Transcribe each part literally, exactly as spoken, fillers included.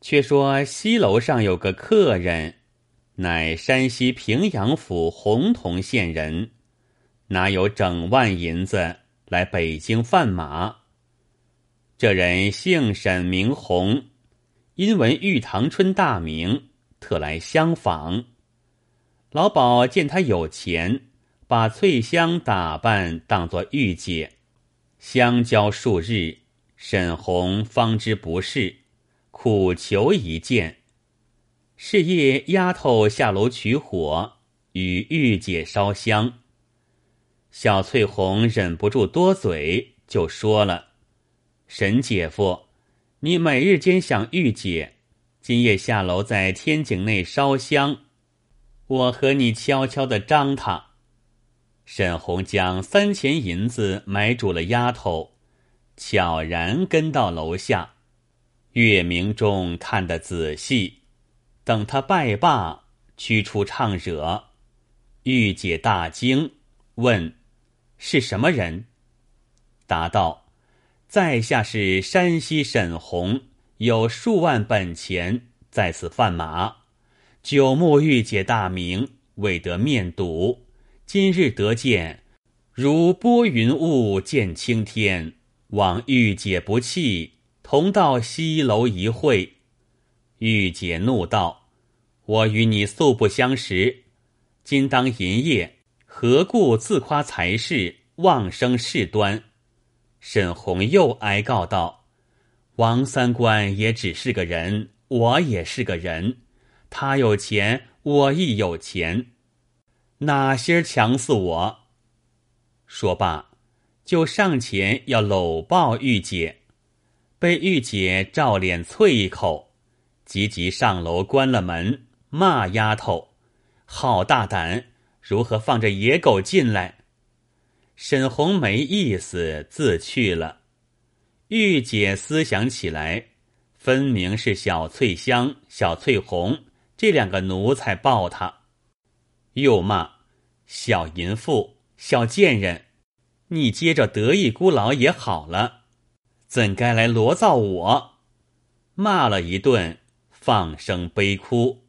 却说西楼上有个客人，乃山西平阳府洪洞县人，哪有整万银子来北京贩马。这人姓沈名洪，因闻玉堂春大名，特来相访。老鸨见他有钱，把翠香打扮当作御姐，相交数日，沈洪方知不是，苦求一见。是夜丫头下楼取火，与御姐烧香。小翠红忍不住多嘴，就说了：沈姐夫，你每日间想御姐，今夜下楼在天井内烧香，我和你悄悄地张他。沈洪将三钱银子买主了丫头，悄然跟到楼下，月明中看得仔细，等他拜罢，驱出唱惹。御姐大惊，问是什么人，答道：在下是山西沈洪，有数万本钱在此贩马，久慕御姐大名，未得面睹，今日得见，如拨云雾见青天，望御姐不弃，同到西楼一会。御姐怒道：我与你素不相识，今当银夜，何故自夸才是，妄生事端。沈洪又哀告道：王三官也只是个人，我也是个人，他有钱，我亦有钱，哪些强似我。说罢，就上前要搂抱玉姐，被玉姐照脸啐一口，急急上楼关了门，骂丫头：好大胆，如何放着野狗进来。沈洪没意思，自去了。玉姐思想起来，分明是小翠香、小翠红这两个奴才抱他，又骂：小淫妇、小贱人，你接着得意孤老也好了，怎该来罗造我。骂了一顿，放声悲哭。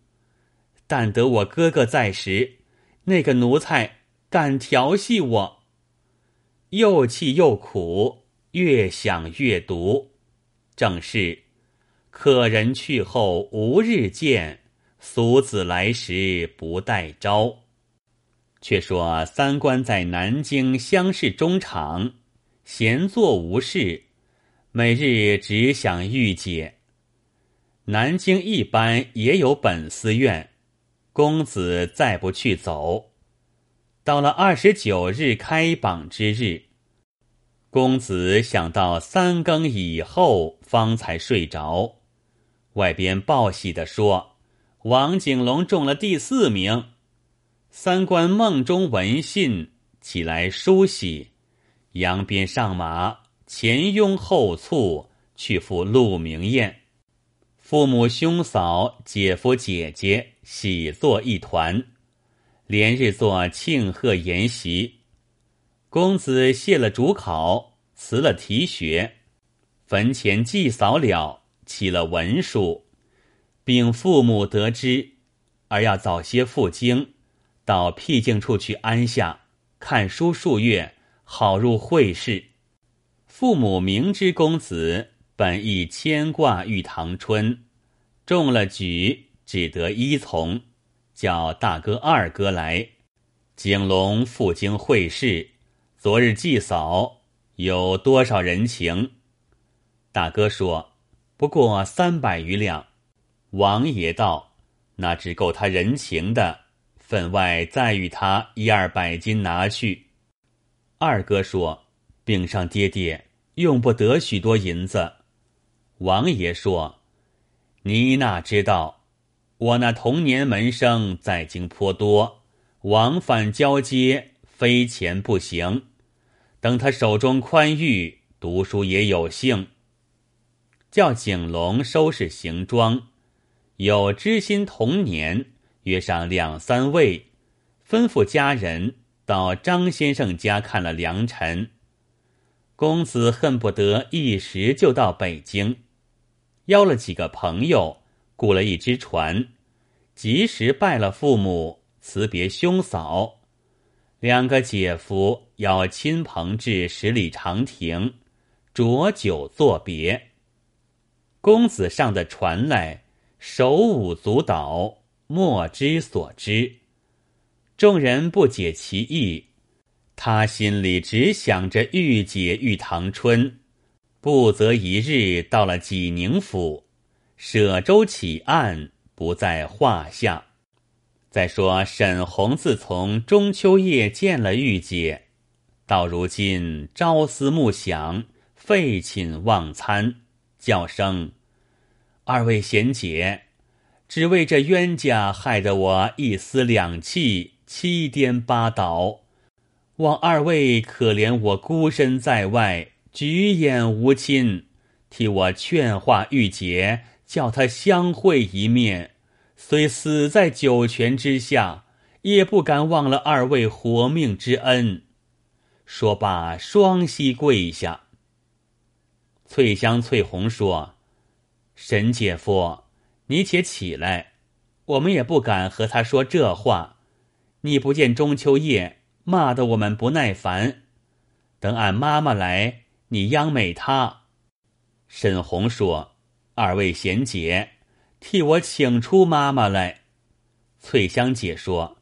但得我哥哥在时，那个奴才敢调戏我。又气又苦，越想越毒，正是可人去后无日见，俗子来时不待招。却说三官在南京乡试中场，闲坐无事，每日只想御姐。南京一般也有本寺院，公子再不去走。到了二十九日开榜之日，公子想到三更以后方才睡着。外边报喜地说，王景龙中了第四名。三官梦中闻信，起来梳洗，扬鞭上马，前拥后簇去赴鹿鸣宴。父母兄嫂、姐夫姐姐喜作一团，连日做庆贺筵席。公子谢了主考，辞了题学，坟前祭扫了，起了文书，禀父母得知，而要早些赴京，到僻静处去安下，看书数月，好入会试。父母明知公子本意牵挂玉堂春，中了举，只得依从，叫大哥二哥来。景龙赴京会试，昨日祭扫，有多少人情？大哥说：不过三百余两。王爷道：那只够他人情的，分外再与他一二百斤拿去。二哥说：禀上爹爹，用不得许多银子。王爷说：你哪知道，我那童年门生在京颇多，往返交接，非钱不行。等他手中宽裕，读书也有幸。叫景龙收拾行装，有知心童年，约上两三位，吩咐家人到张先生家看了良辰。公子恨不得一时就到北京，邀了几个朋友雇了一只船，及时拜了父母，辞别兄嫂。两个姐夫邀亲朋至十里长亭，酌酒作别。公子上的船来，手舞足蹈，莫之所知。众人不解其意，他心里只想着御姐玉堂春，不择一日到了济宁府，舍舟起岸，不在话下。再说沈弘自从中秋夜见了御姐，到如今朝思暮想，废寝忘餐，叫声：二位贤姐，只为这冤家害得我一丝两气，七颠八倒，望二位可怜我孤身在外，举眼无亲，替我劝化玉洁，叫她相会一面，虽死在九泉之下，也不敢忘了二位活命之恩。说罢，双膝跪下。翠香、翠红说：沈姐夫，你且起来，我们也不敢和他说这话。你不见中秋夜，骂得我们不耐烦。等俺妈妈来，你央美她。沈红说：二位贤姐，替我请出妈妈来。翠香姐说：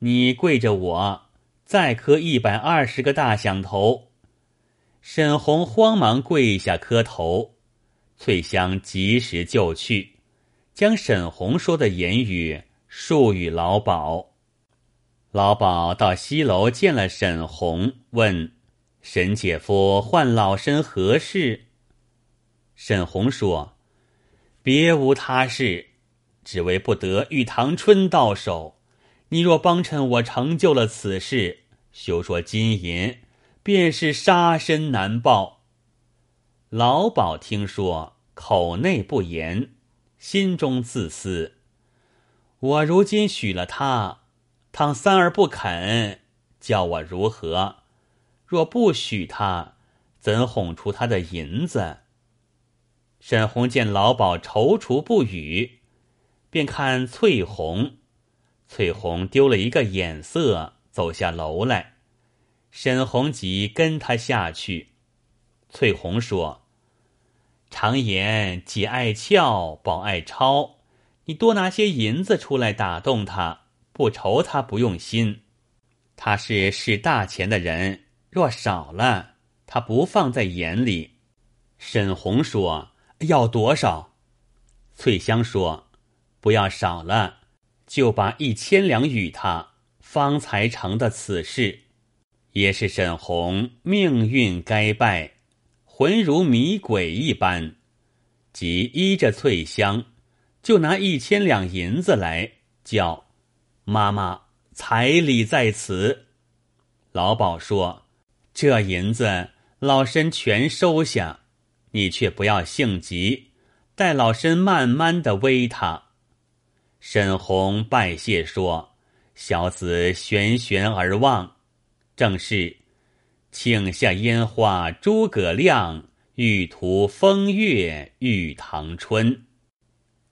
你跪着我，再磕一百二十个大响头。沈红慌忙跪下磕头。翠香及时就去，将沈红说的言语述与老鸨。老鸨到西楼见了沈红，问：沈姐夫唤老身何事？沈红说：别无他事，只为不得玉堂春到手。你若帮衬我成就了此事，休说金银，便是杀身难报。老鸨听说，口内不言，心中自私。我如今许了他，倘三儿不肯，叫我如何？若不许他，怎哄出他的银子？沈红见老鸨踌躇不语，便看翠红。翠红丢了一个眼色，走下楼来。沈红即跟他下去。翠红说：常言姐爱俏，宝爱抄，你多拿些银子出来打动他，不愁他不用心。他是识大钱的人，若少了，他不放在眼里。沈红说：要多少？翠香说：不要少了，就把一千两与他，方才成的此事。也是沈红命运该败，魂如迷鬼一般，即依着翠香，就拿一千两银子来，叫妈妈彩礼在此。老鸨说：这银子老身全收下，你却不要性急，待老身慢慢的煨他。沈红拜谢说：小子悬悬而望，正是请下烟花诸葛亮，欲图风月玉堂春。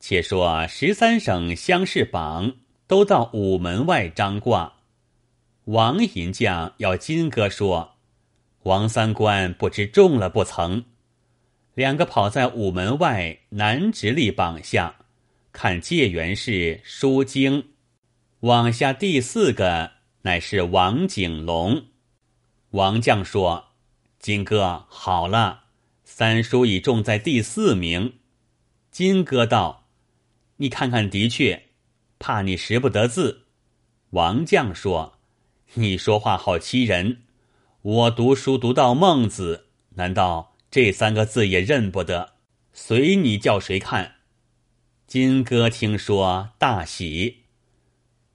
且说十三省乡试榜都到午门外张挂，王银匠要金哥说：王三官不知中了不曾？两个跑在午门外南直隶榜下，看解元是书经，往下第四个乃是王景龙。王将说：金哥好了，三叔已中在第四名。金哥道：你看看的确，怕你识不得字。王将说：你说话好欺人，我读书读到孟子，难道这三个字也认不得？随你叫谁看。金哥听说，大喜。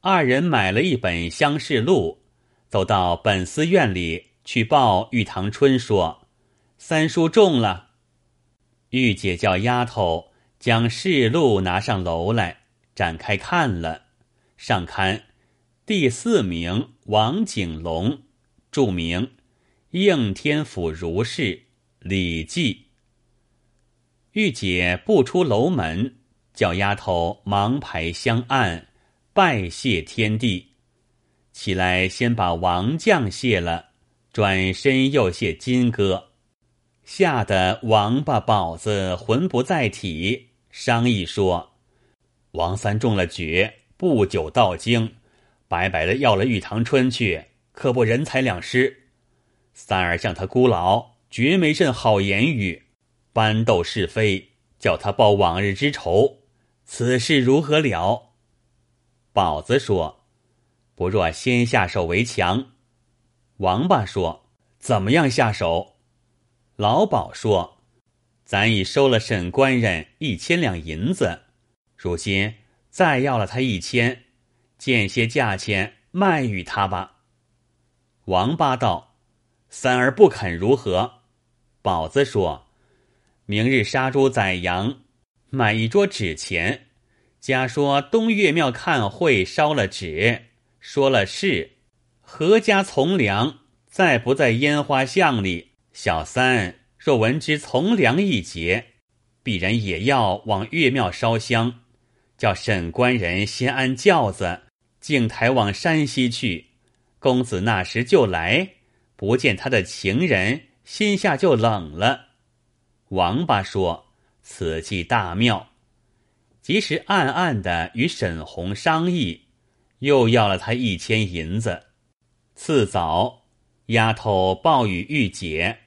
二人买了一本乡试录，走到本寺院里去报玉堂春，说：三叔中了。玉姐叫丫头将试录拿上楼来，展开看了。上刊第四名王景龙，注明应天府儒士，礼记。玉姐不出楼门，叫丫头忙排香案，拜谢天地。起来先把王将谢了，转身又谢金哥，吓得王八宝子魂不在体，商议说：王三中了举，不久到京，白白的要了玉堂春去，可不人财两失。三儿向他孤老，绝没甚好言语，搬斗是非，叫他报往日之仇，此事如何了？宝子说：不若先下手为强。王八说：怎么样下手？老鸨说：咱已收了沈官人一千两银子，如今再要了他一千，见些价钱卖与他吧。王八道：三儿不肯如何？宝子说：明日杀猪宰羊，买一桌纸钱，家说东岳庙看会烧了纸，说了事，何家从良在不在烟花巷里？小三若闻之从良一节，必然也要往岳庙烧香，叫沈官人先安轿子，径抬往山西去。公子那时就来，不见他的情人，心下就冷了。王八说：此计大妙。即时暗暗的与沈红商议，又要了他一千银子。次早，丫头报与玉姐：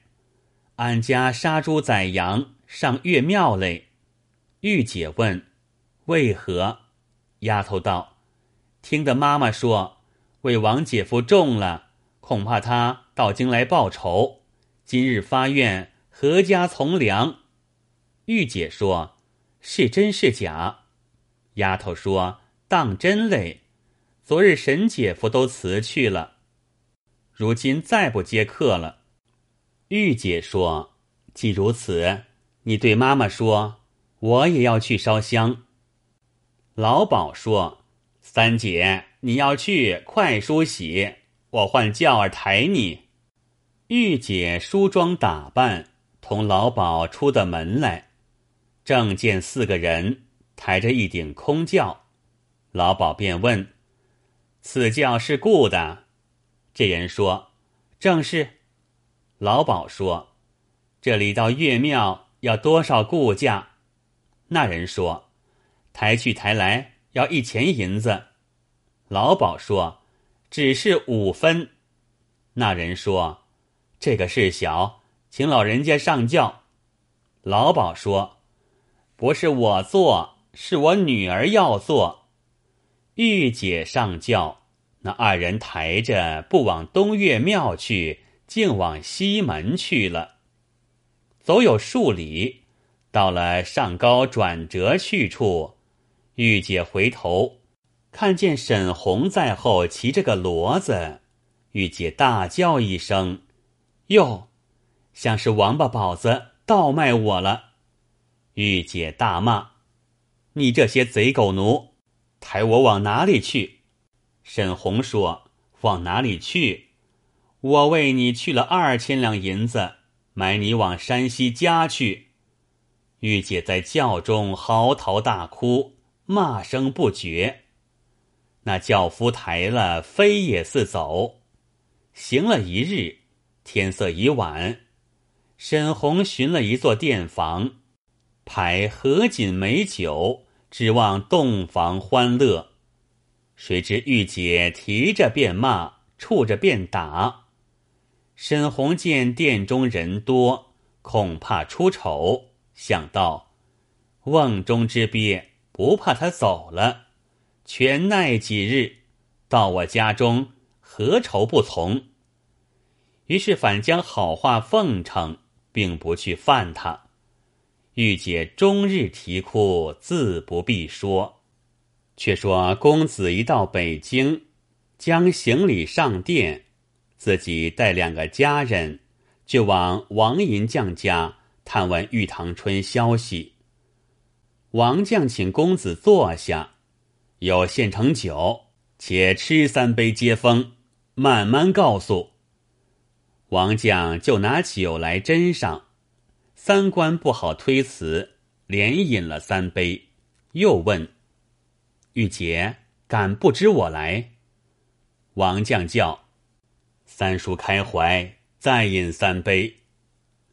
俺家杀猪宰羊，上岳庙嘞。玉姐问：为何？丫头道：听得妈妈说，为王姐夫中了，恐怕他到京来报仇，今日发愿阖家从良。玉姐说：是真是假？丫头说：当真嘞，昨日沈姐夫都辞去了，如今再不接客了。玉姐说：既如此，你对妈妈说，我也要去烧香。老鸨说：三姐，你要去，快梳洗，我换轿儿抬你。玉姐梳妆打扮，同老鸨出的门来，正见四个人抬着一顶空轿。老鸨便问：此轿是雇的？这人说：正是。老鸨说：这里到岳庙要多少雇价？那人说：抬去抬来要一钱银子。老鸨说：只是五分。那人说：这个事小，请老人家上轿。老鸨说：不是我做，是我女儿要做。玉姐上轿，那二人抬着不往东岳庙去，竟往西门去了。走有数里，到了上高转折去处，玉姐回头看见沈红在后骑着个骡子，玉姐大叫一声：哟，像是王八宝子倒卖我了。玉姐大骂：你这些贼狗奴，抬我往哪里去？沈红说：往哪里去？我为你去了二千两银子，买你往山西家去。玉姐在轿中嚎啕大哭，骂声不绝。那轿夫抬了飞也似走，行了一日，天色已晚。沈红寻了一座店房，排合卺美酒，指望洞房欢乐。谁知玉姐提着便骂，触着便打。沈红见店中人多，恐怕出丑，想到瓮中之鳖，不怕他走了，全耐几日，到我家中何愁不从？于是反将好话奉承，并不去犯他。玉姐终日啼哭，自不必说。却说公子一到北京，将行李上殿，自己带两个家人，就往王银匠家探问玉堂春消息。王将请公子坐下，有现成酒，且吃三杯接风，慢慢告诉。王将就拿酒来斟上，三观不好推辞，连饮了三杯，又问：玉洁敢不知我来？王将叫：三叔开怀，再饮三杯。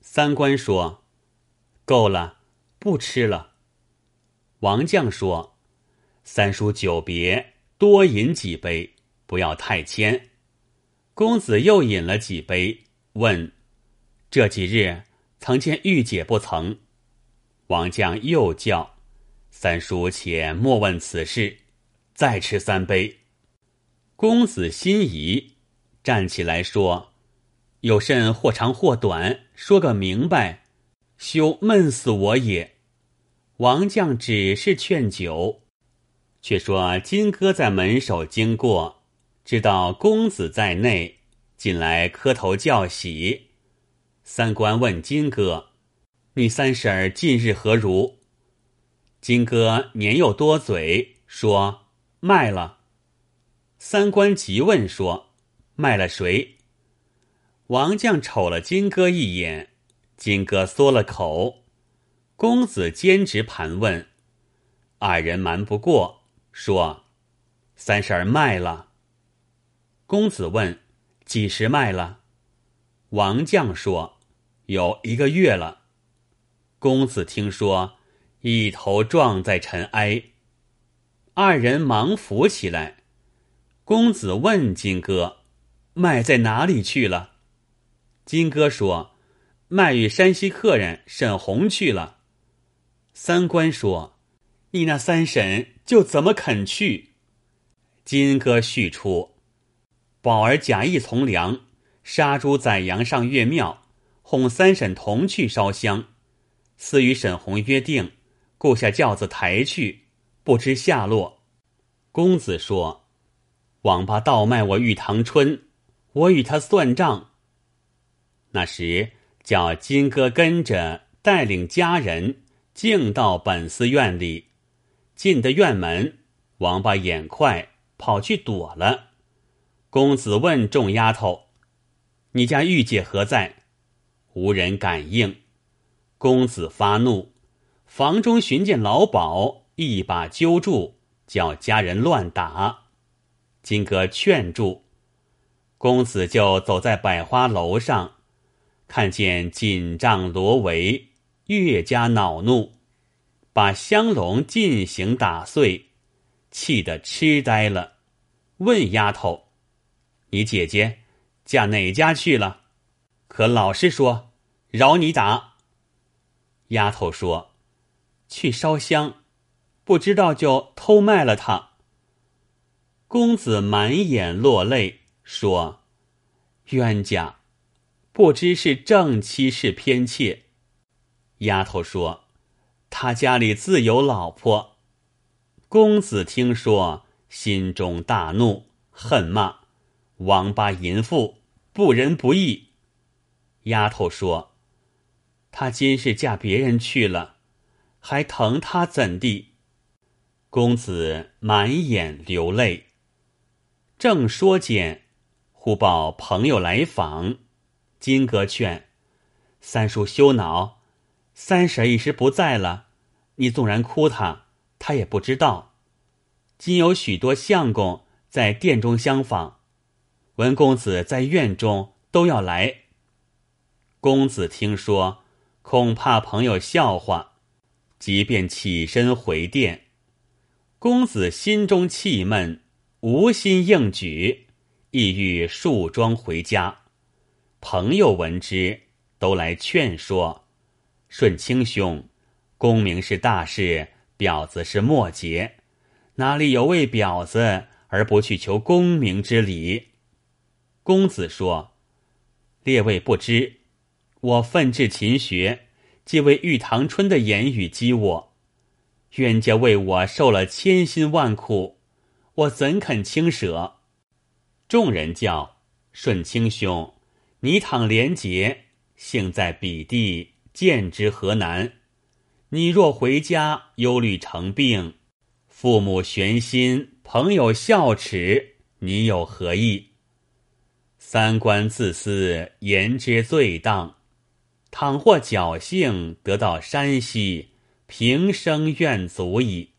三官说：够了，不吃了。王将说：三叔久别，多饮几杯，不要太谦。公子又饮了几杯，问：这几日曾见玉姐不曾？王将又叫：三叔且莫问此事，再吃三杯。公子心疑，站起来说：有甚或长或短，说个明白，休闷死我也。王将只是劝酒，却说金哥在门首经过，知道公子在内，进来磕头叫喜。三官问金哥：你三婶近日何如？金哥年又多嘴，说卖了。三官急问说：卖了谁？王将瞅了金哥一眼，金哥缩了口。公子坚持盘问，二人瞒不过，说三婶卖了。公子问：几时卖了？王将说：有一个月了。公子听说，一头撞在尘埃。二人忙扶起来。公子问金哥：卖在哪里去了？金哥说：卖与山西客人沈红去了。三官说：你那三婶就怎么肯去？金哥叙出：宝儿假意从良，杀猪宰羊上岳庙，哄三婶同去烧香，私与沈红约定，雇下轿子抬去，不知下落。公子说：王八倒卖我玉堂春，我与他算账。那时叫金哥跟着带领家人径到本寺院里，进的院门，王八眼快跑去躲了。公子问众丫头：你家玉姐何在？无人敢应。公子发怒，房中寻见老鸨，一把揪住，叫家人乱打。金哥劝住，公子就走在百花楼上，看见锦帐罗围，越加恼怒，把香笼尽行打碎，气得痴呆了。问丫头：你姐姐嫁哪家去了？可老实说，饶你打。丫头说：去烧香，不知道就偷卖了她。公子满眼落泪，说：冤家，不知是正妻是偏妾。丫头说：他家里自有老婆。公子听说，心中大怒，恨骂：王八淫妇，不仁不义。丫头说：他今是嫁别人去了，还疼他怎地？公子满眼流泪。正说间，忽报朋友来访。金哥劝：三叔休恼，三婶一时不在了，你纵然哭他，他也不知道。今有许多相公在殿中相访，文公子在院中都要来。公子听说，恐怕朋友笑话，即便起身回殿。公子心中气闷，无心应举，意欲束装回家。朋友闻之，都来劝说：顺清兄，功名是大事，婊子是末节，哪里有为婊子而不去求功名之理？公子说：列位不知，我奋志勤学，既为玉堂春的言语激我，冤家为我受了千辛万苦，我怎肯轻舍？众人叫：顺清兄，你倘廉洁，幸在彼地，见之何难？你若回家，忧虑成病，父母悬心，朋友笑齿，你有何意？三观自私，言之最当，倘或侥幸得到山西，平生愿足矣。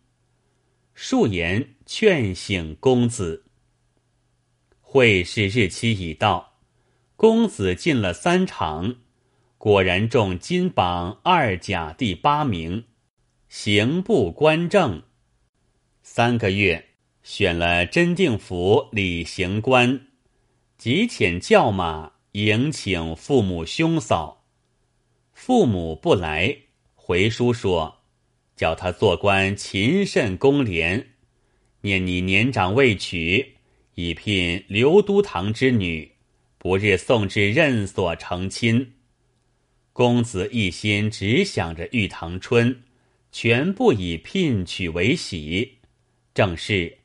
数言劝醒公子。会试日期已到，公子进了三场，果然中金榜二甲第八名，刑部官正。三个月选了真定府李刑官，即遣教马迎请父母兄嫂。父母不来，回书说叫他做官勤慎公廉，念你年长未娶，以聘刘都堂之女，不日送至任所成亲。公子一心只想着玉堂春，全部以聘娶为喜，正是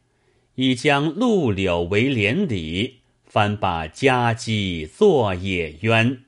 已将露柳为连理，翻把家鸡作野鸳。